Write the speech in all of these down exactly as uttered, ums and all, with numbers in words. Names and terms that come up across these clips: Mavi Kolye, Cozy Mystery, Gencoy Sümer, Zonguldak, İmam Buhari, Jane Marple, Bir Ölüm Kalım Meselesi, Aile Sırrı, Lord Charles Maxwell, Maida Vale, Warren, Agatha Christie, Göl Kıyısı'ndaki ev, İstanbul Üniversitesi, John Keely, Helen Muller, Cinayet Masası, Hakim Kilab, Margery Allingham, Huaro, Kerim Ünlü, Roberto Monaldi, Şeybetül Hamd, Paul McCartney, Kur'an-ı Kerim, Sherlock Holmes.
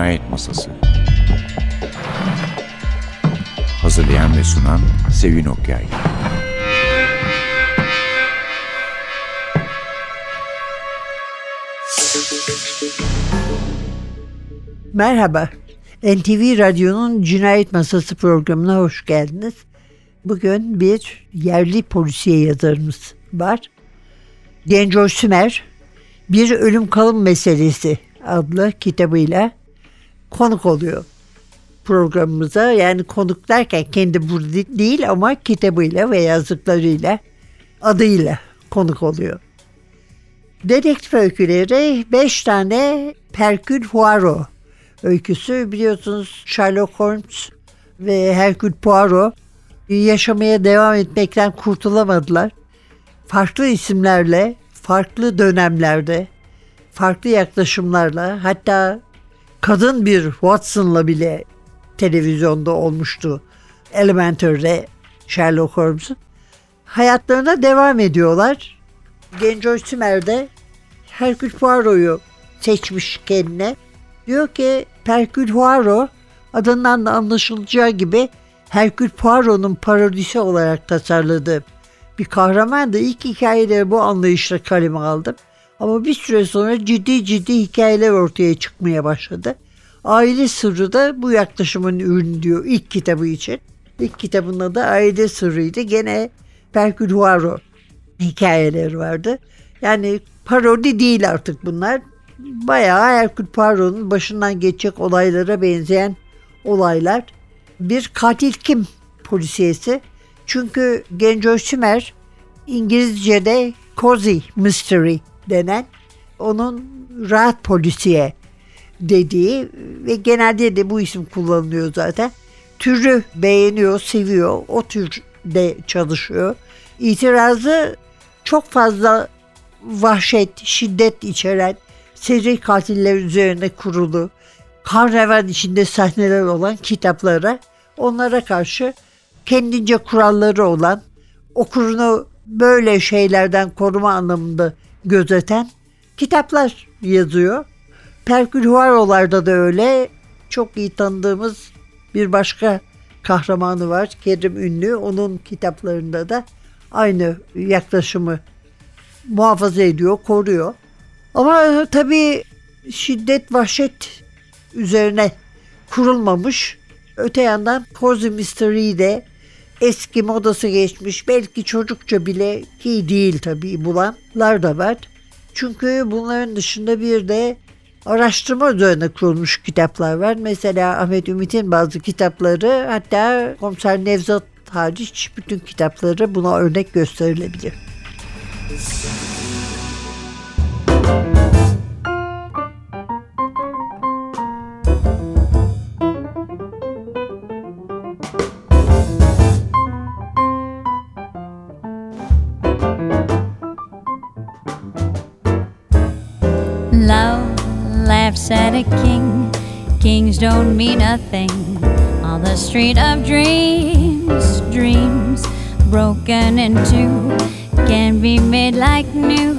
Cinayet Masası. Hazırlayan ve sunan Sevin Okyay. Merhaba, N T V Radyo'nun Cinayet Masası programına hoş geldiniz. Bugün bir yerli polisiye yazarımız var. Gencoy Sümer, Bir Ölüm Kalım Meselesi adlı kitabıyla konuk oluyor programımıza. Yani konuk derken kendi burada değil ama kitabıyla ve yazdıklarıyla, adıyla konuk oluyor. Dedektif öyküleri beş tane Hercule Poirot öyküsü. Biliyorsunuz Sherlock Holmes ve Hercule Poirot yaşamaya devam etmekten kurtulamadılar. Farklı isimlerle, farklı dönemlerde, farklı yaklaşımlarla, hatta kadın bir Watson'la bile televizyonda olmuştu Elementary'de Sherlock Holmes'un. Hayatlarına devam ediyorlar. Gencoy Sümer de Hercule Poirot'u seçmiş kendine. Diyor ki Hercule Poirot, adından da anlaşılacağı gibi Hercule Poirot'un parodisi olarak tasarladığı bir kahraman da ilk hikayeleri bu anlayışla kaleme aldım. Ama bir süre sonra ciddi ciddi hikayeler ortaya çıkmaya başladı. Aile Sırrı da bu yaklaşımın ürünü diyor ilk kitabı için. İlk kitabının adı Aile Sırrı'ydı. Gene Hercule Poirot hikayeleri vardı. Yani parodi değil artık bunlar. Bayağı Hercule Poirot'un başından geçecek olaylara benzeyen olaylar. Bir katil kim polisiyesi. Çünkü Gencoy Sümer İngilizce'de Cozy Mystery denen, onun rahat polisiye dediği ve genelde de bu isim kullanılıyor zaten. Türü beğeniyor, seviyor. O türde çalışıyor. İtirazı çok fazla vahşet, şiddet içeren, seri katiller üzerine kurulu, kan revan içinde sahneler olan kitaplara, onlara karşı kendince kuralları olan, okurunu böyle şeylerden koruma anlamında gözeten kitaplar yazıyor. Hercule Poirot'larda da öyle. Çok iyi tanıdığımız bir başka kahramanı var, Kerim Ünlü. Onun kitaplarında da aynı yaklaşımı muhafaza ediyor, koruyor. Ama tabii şiddet, vahşet üzerine kurulmamış. Öte yandan Cozy Mystery de eski modası geçmiş, belki çocukça bile ki değil tabii, bulanlar da var. Çünkü bunların dışında bir de araştırma üzerine kurulmuş kitaplar var. Mesela Ahmet Ümit'in bazı kitapları, hatta Komiser Nevzat hariç bütün kitapları buna örnek gösterilebilir. Said a king, kings don't mean nothing on the street of dreams. Dreams broken in two can be made like new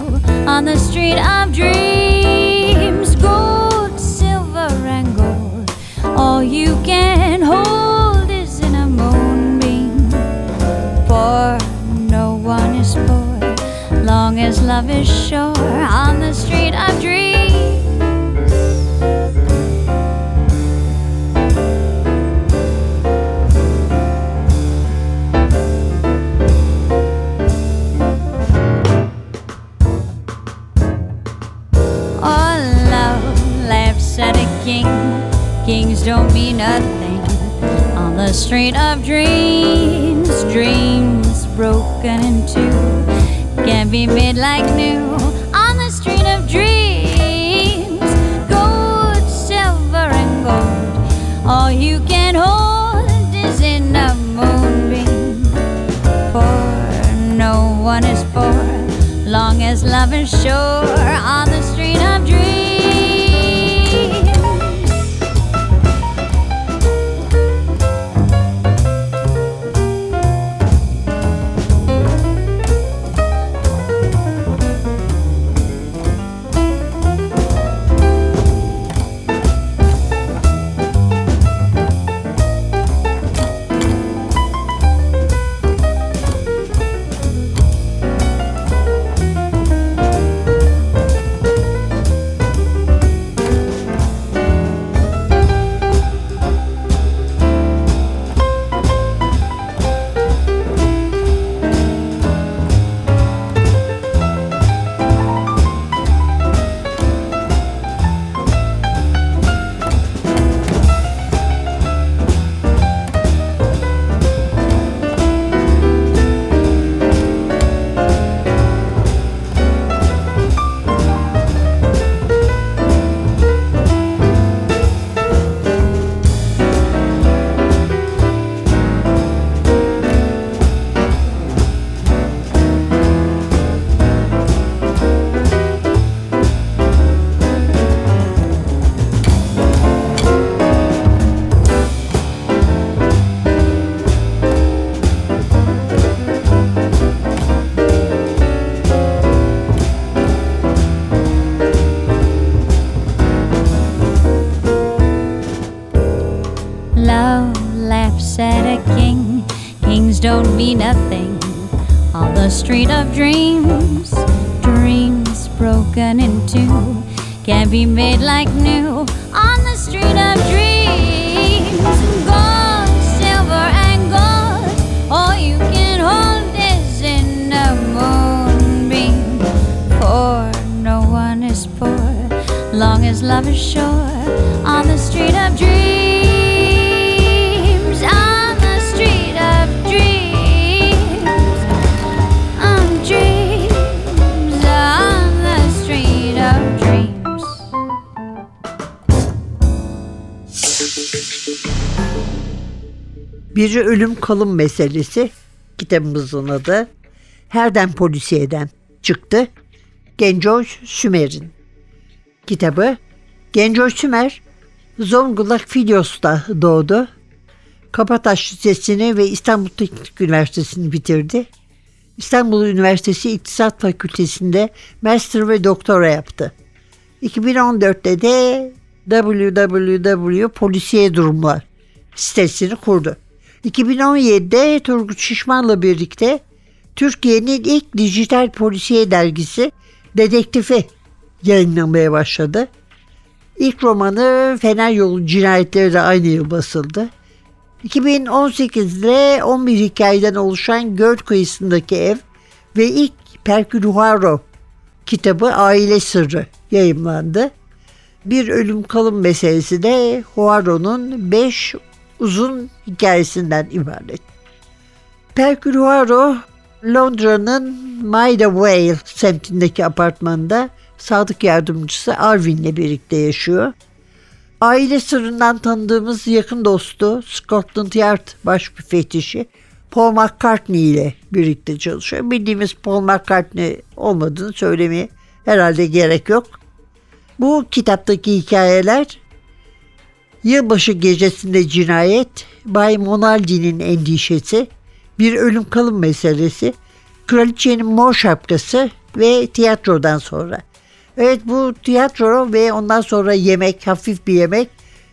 on the street of dreams. Gold, silver and gold, all you can hold is in a moonbeam. For no one is poor long as love is sure on the street of dreams. Kings don't mean nothing on the street of dreams. Dreams broken in two can be made like new on the street of dreams. Gold, silver and gold, all you can hold is in a moonbeam. For no one is poor long as love is sure on the street of dreams. on the street of dreams. Dreams broken in two can be made like new on the street of dreams. Gold, silver and gold, all you can hold is in a moonbeam. For no one is poor, long as love is sure, on the street of dreams. On the street of dreams. On dreams. On the street of dreams. Bir Ölüm Kalım Meselesi kitabımızın adı Herden Polisiye'den çıktı. Gencoy Sümer'in kitabı. Gencoy Sümer, Zonguldak Filyos'ta doğdu. Kabataş Lisesi'ni ve İstanbul Teknik Üniversitesi'ni bitirdi. İstanbul Üniversitesi İktisat Fakültesi'nde master ve doktora yaptı. iki bin on dörtte de double-u double-u double-u nokta polisiye durumlar sitesini kurdu. iki bin on yedide Turgut Şişman'la birlikte Türkiye'nin ilk dijital polisiye dergisi Dedektifi yayınlamaya başladı. İlk romanı Fener Yolu Cinayetleri de aynı yıl basıldı. iki bin on sekizde on bir hikayeden oluşan Göl Kıyısı'ndaki Ev ve ilk Hercule Poirot kitabı Aile Sırrı yayımlandı. Bir Ölüm Kalım Meselesi de Huaro'nun beş uzun hikayesinden ibaret. Hercule Poirot, Londra'nın Maida Vale semtindeki apartmanda sadık yardımcısı Arvin'le birlikte yaşıyor. Aile Sırrı'ndan tanıdığımız yakın dostu Scotland Yard başmüfettişi Paul McCartney ile birlikte çalışıyor. Bildiğimiz Paul McCartney olmadığını söylemeye herhalde gerek yok. Bu kitaptaki hikayeler yılbaşı gecesinde cinayet, Bay Monaldi'nin endişesi, bir ölüm kalım meselesi, Kraliçenin Mor Şapkası ve tiyatrodan sonra. Evet, bu tiyatro ve ondan sonra yemek, hafif bir yemek.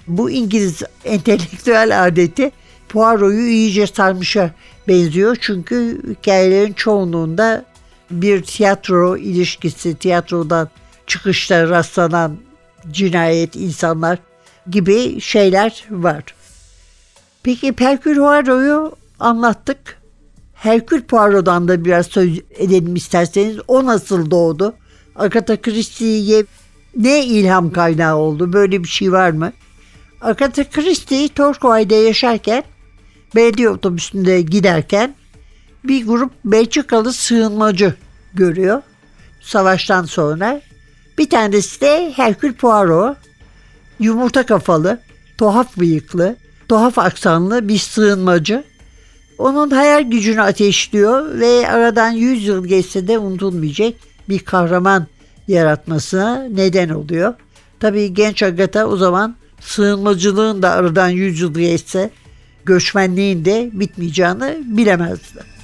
Bu İngiliz entelektüel adeti Poirot'u iyice sarmışa benziyor. Çünkü hikayelerin çoğunluğunda bir tiyatro ilişkisi, tiyatrodan çıkışta rastlanan cinayet, insanlar gibi şeyler var. Peki Hercule Poirot'u anlattık. Hercule Poirot'dan da biraz söz edelim isterseniz. O nasıl doğdu? Agatha Christie'ye ne ilham kaynağı oldu? Böyle bir şey var mı? Agatha Christie, Torquay'da yaşarken, belediye otobüsünde giderken bir grup Belçikalı sığınmacı görüyor savaştan sonra. Bir tanesi de Hercule Poirot, yumurta kafalı, tuhaf bıyıklı, tuhaf aksanlı bir sığınmacı. Onun hayal gücünü ateşliyor ve aradan yüz yıl geçse de unutulmayacak bir kahraman yaratmasına neden oluyor. Tabii genç Agatha o zaman sığınmacılığın da aradan yüz yıl geçse göçmenliğin de bitmeyeceğini bilemezdi.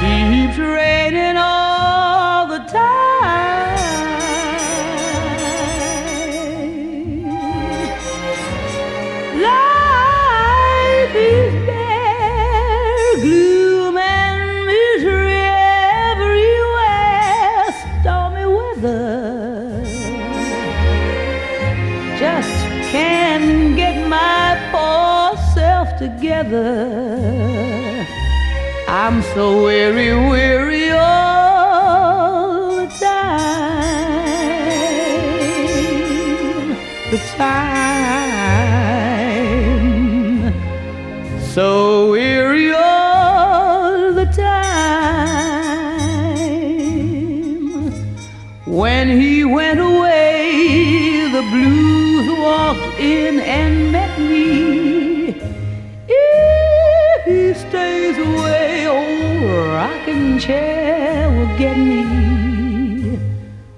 Keeps raining all the time. Life is bare, gloom and misery everywhere. Stormy weather, just can't get my poor self together. I'm so weary, weary all the time. The time, so weary all the time. When he went away, the blues walked in and met rocking chair will get me.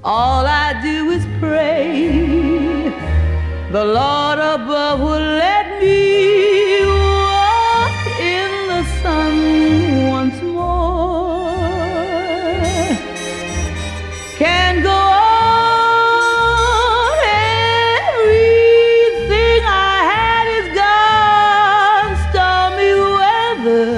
All I do is pray the Lord above will let me walk in the sun once more. Can go on, everything I had is gone. Stormy weather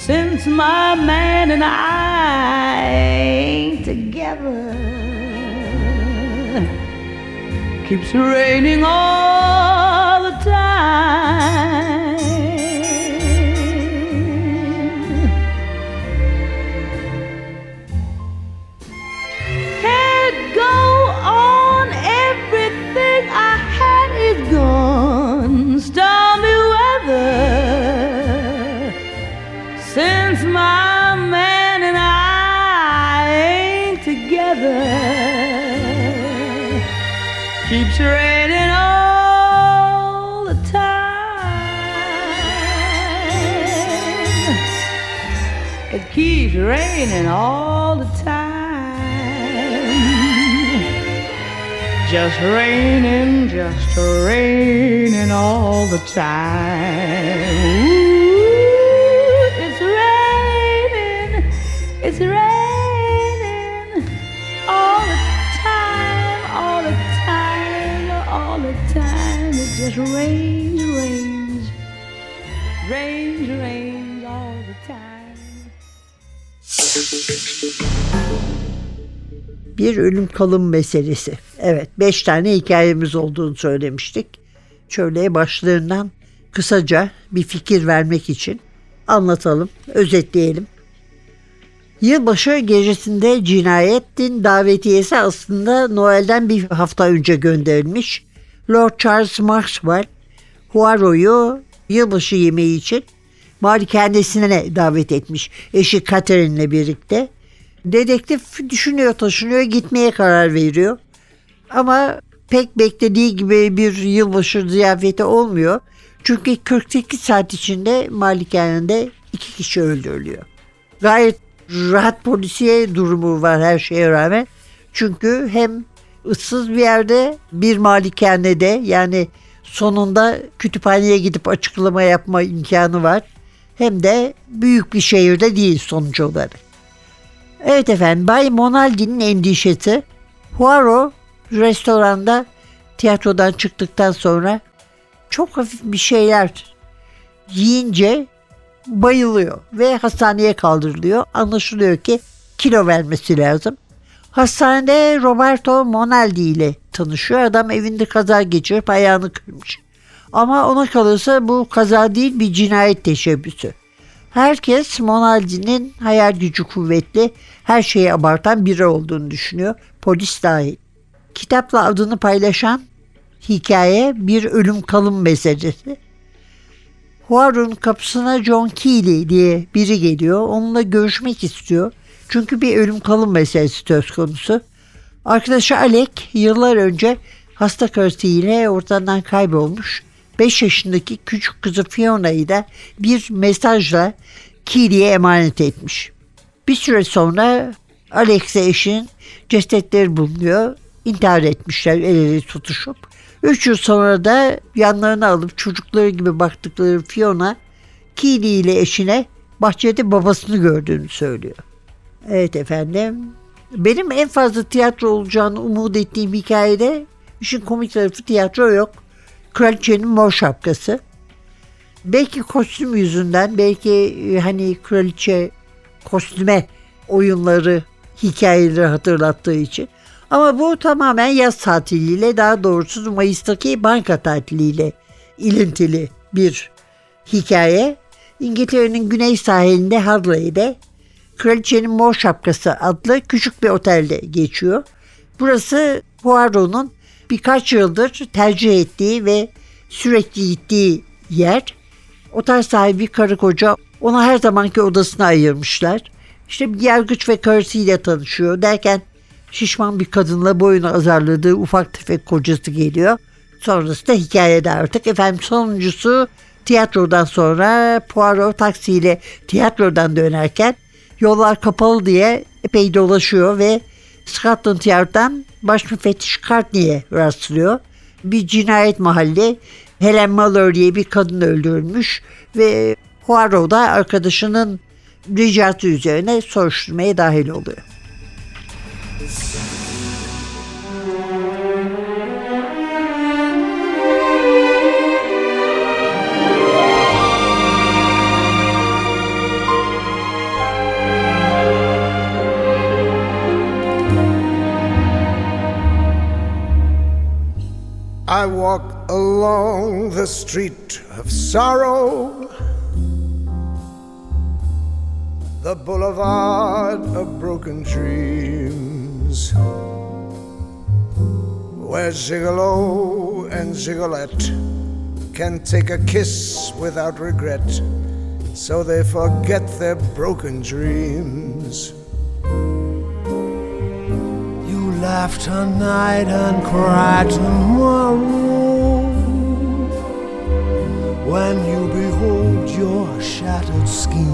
since my man and I ain't together. Keeps raining all the time. Can't go on, everything I had is gone. Stormy weather since my man and I ain't together. Keeps raining all the time. It keeps raining all the time. Just raining, just raining all the time. Ooh, it's raining, it's raining. It rains, rains, rains, rains all the time. Bir Ölüm Kalım Meselesi. Evet, beş tane hikayemiz olduğunu söylemiştik. Şöyle başlarından kısaca bir fikir vermek için anlatalım, özetleyelim. Yılbaşı gecesinde cinayetin davetiyesi aslında Noel'den bir hafta önce gönderilmiş. Lord Charles Maxwell, Huaro'yu yılbaşı yemeği için malikanesi'ne davet etmiş, eşi Catherine'le birlikte. Dedektif düşünüyor, taşınıyor, gitmeye karar veriyor. Ama pek beklediği gibi bir yılbaşı ziyafeti olmuyor. Çünkü kırk sekiz saat içinde malikanede iki kişi öldürülüyor. Gayet rahat polisiye durumu var her şeye rağmen. Çünkü hem ıssız bir yerde, bir malikanede, yani sonunda kütüphaneye gidip açıklama yapma imkanı var. Hem de büyük bir şehirde değil sonuç olarak. Evet efendim, Bay Monaldi'nin endişesi. Huaro restoranda tiyatrodan çıktıktan sonra çok hafif bir şeyler yiyince bayılıyor ve hastaneye kaldırılıyor. Anlaşılıyor ki kilo vermesi lazım. Hastanede Roberto Monaldi ile tanışıyor. Adam evinde kaza geçirip ayağını kırmış. Ama ona kalırsa bu kaza değil, bir cinayet teşebbüsü. Herkes Monaldi'nin hayal gücü kuvvetli, her şeyi abartan biri olduğunu düşünüyor. Polis dahil. Kitapla adını paylaşan hikaye Bir Ölüm Kalım Meselesi. Warren kapısına John Keely diye biri geliyor. Onunla görüşmek istiyor. Çünkü bir ölüm kalım meselesi söz konusu. Arkadaşı Alek yıllar önce hasta karısıyla ortadan kaybolmuş. beş yaşındaki küçük kızı Fiona'yı da bir mesajla Kili'ye emanet etmiş. Bir süre sonra Alek ile eşinin cesetleri bulunuyor. İntihar etmişler el ele tutuşup. üç yıl sonra da yanlarına alıp çocukları gibi baktıkları Fiona, Kili ile eşine bahçede babasını gördüğünü söylüyor. Evet efendim. Benim en fazla tiyatro olacağını umut ettiğim hikayede işin komik tarafı tiyatro yok. Kraliçenin Mor Şapkası. Belki kostüm yüzünden, belki hani kraliçe kostüme oyunları, hikayeleri hatırlattığı için. Ama bu tamamen yaz tatiliyle, daha doğrusu Mayıs'taki banka tatiliyle ilintili bir hikaye. İngiltere'nin güney sahilinde Hadley'de Kraliçenin Mor Şapkası adlı küçük bir otelde geçiyor. Burası Poirot'un birkaç yıldır tercih ettiği ve sürekli gittiği yer. Otel sahibi karı koca ona her zamanki odasını ayırmışlar. İşte bir yargıç ve karısıyla tanışıyor. Derken şişman bir kadınla boyunu azarladığı ufak tefek kocası geliyor. Sonrası da hikayede artık. Efendim sonuncusu Tiyatrodan sonra Poirot taksiyle tiyatrodan dönerken yollar kapalı diye epey dolaşıyor ve Scotland Yard'dan baş müfettiş McCartney'e rastlıyor. Bir cinayet mahalli, Helen Muller diye bir kadın öldürülmüş ve Huaro da arkadaşının ricası üzerine soruşturmaya dahil oluyor. I walk along the street of sorrow, the boulevard of broken dreams, where gigolo and gigolette can take a kiss without regret, so they forget their broken dreams. Laugh tonight and cry tomorrow when you behold your shattered schemes.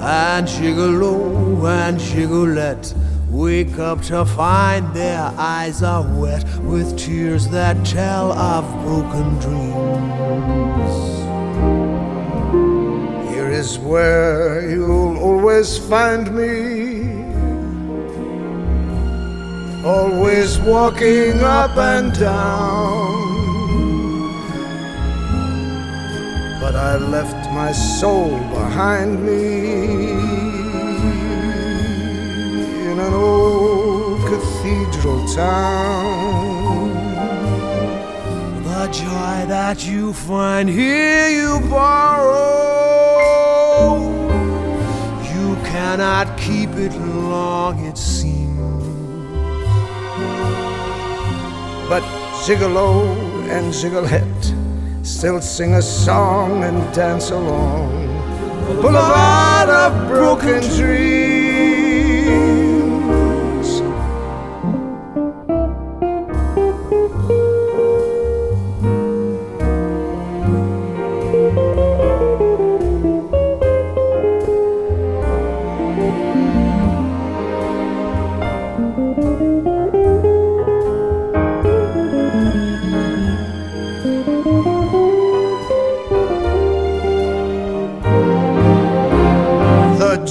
And gigolo and gigolette wake up to find their eyes are wet with tears that tell of broken dreams. Here is where you'll always find me, always walking up and down, but I left my soul behind me in an old cathedral town. The joy that you find here you borrow, you cannot keep it long, it seems. But gigolo and gigolette still sing a song and dance along the boulevard of broken dreams.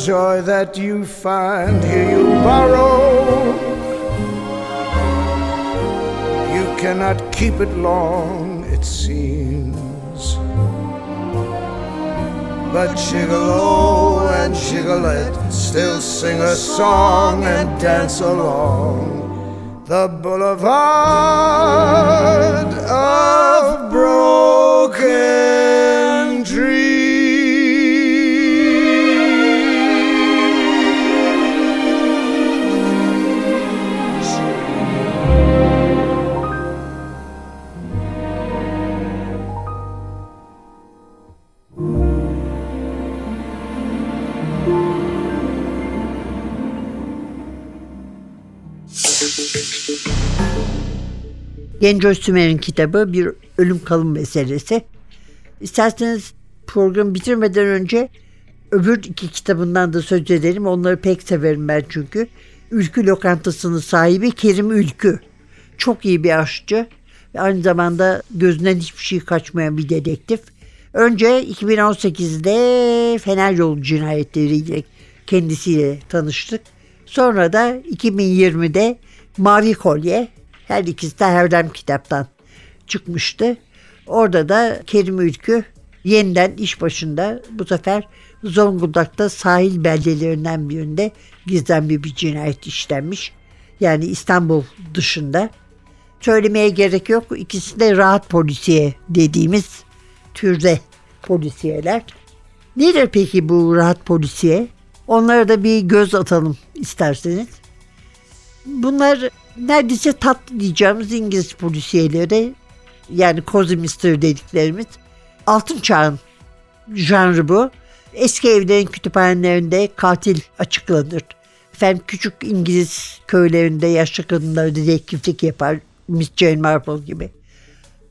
Joy that you find here you borrow, you cannot keep it long, it seems. But gigolo and gigolette still sing a song and dance along the boulevard of broken dreams. Gencoy Sümer'in kitabı Bir Ölüm Kalım Meselesi. İsterseniz programı bitirmeden önce öbür iki kitabından da söz edelim. Onları pek severim ben çünkü. Ülkü Lokantası'nın sahibi Kerim Ülkü. Çok iyi bir aşçı ve aynı zamanda gözünden hiçbir şey kaçmayan bir dedektif. Önce iki bin on sekizde Fener Yolu Cinayetleri ile kendisiyle tanıştık. Sonra da iki bin yirmide Mavi Kolye, her ikisi de Herdem kitaptan çıkmıştı. Orada da Kerim Ülkü yeniden iş başında, bu sefer Zonguldak'ta sahil beldelerinden birinde gizemli bir cinayet işlenmiş. Yani İstanbul dışında. Söylemeye gerek yok, ikisi de rahat polisiye dediğimiz türde polisiyeler. Nedir peki bu rahat polisiye? Onlara da bir göz atalım isterseniz. Bunlar neredeyse tatlı diyeceğimiz İngiliz polisiyeleri, yani Cozy Mystery dediklerimiz. Altın çağın janrı bu. Eski evlerin kütüphanelerinde katil açıklanır. Efendim, küçük İngiliz köylerinde yaşlı kadınlar dedektiflik yapar. Miss Jane Marple gibi.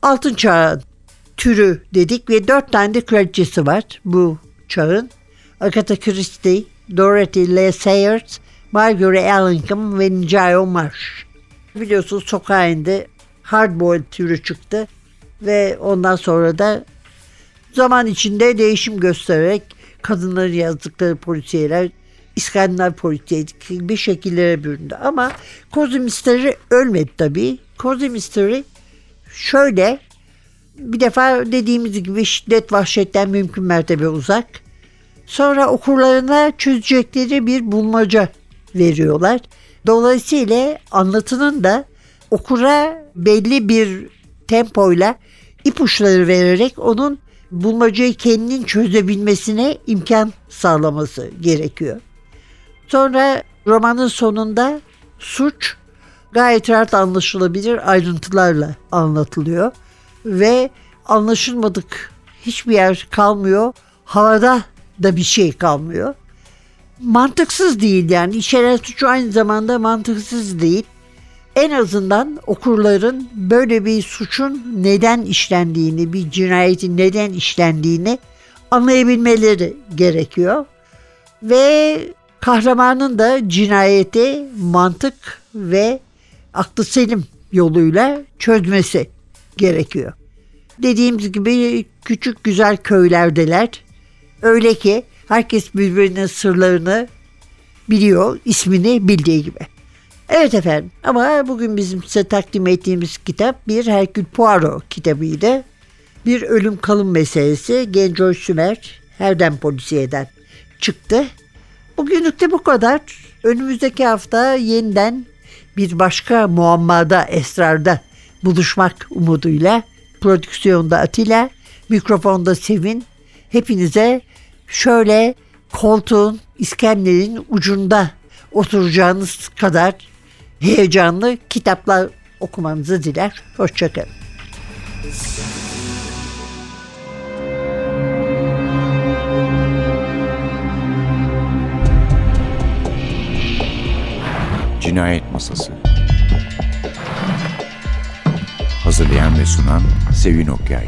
altın çağı türü dedik ve dört tane de kraliçesi var bu çağın. Agatha Christie, Dorothy L. Sayers, Margery Allingham ve Nicole Marsh. Biliyorsunuz sokağa indi. Hardboiled türü çıktı ve ondan sonra da zaman içinde değişim göstererek kadınların yazdıkları polisiyeler, İskandinav polisiyeli bir şekillere büründü. Ama Cozy Mystery ölmedi tabii. Cozy Mystery şöyle, bir defa dediğimiz gibi şiddet vahşetten mümkün mertebe uzak. Sonra okurlarına çözecekleri bir bulmaca veriyorlar. Dolayısıyla anlatının da okura belli bir tempoyla ipuçları vererek onun bulmacayı kendinin çözebilmesine imkan sağlaması gerekiyor. Sonra romanın sonunda suç gayet rahat anlaşılabilir ayrıntılarla anlatılıyor ve anlaşılmadık hiçbir yer kalmıyor, havada da bir şey kalmıyor. Mantıksız değil, yani içeren suçu aynı zamanda mantıksız değil. En azından okurların böyle bir suçun neden işlendiğini, bir cinayetin neden işlendiğini anlayabilmeleri gerekiyor. Ve kahramanın da cinayeti mantık ve aklı selim yoluyla çözmesi gerekiyor. Dediğimiz gibi küçük güzel köylerdeler. Öyle ki herkes birbirinin sırlarını biliyor, ismini bildiği gibi. Evet efendim, ama bugün bizim size takdim ettiğimiz kitap bir Hercule Poirot kitabıydı. Bir Ölüm Kalım Meselesi, Gencoy Sümer, Herden Polisiye'den çıktı. Bugünlük de bu kadar. Önümüzdeki hafta yeniden bir başka muammada, esrarda buluşmak umuduyla. Prodüksiyonda Atilla, mikrofonda Sevin. Hepinize şöyle koltuğun, iskemlenin ucunda oturacağınız kadar heyecanlı kitaplar okumanızı diler. Hoşça kalın. Cinayet Masası. Hazırlayan ve sunan Sevin Okyay.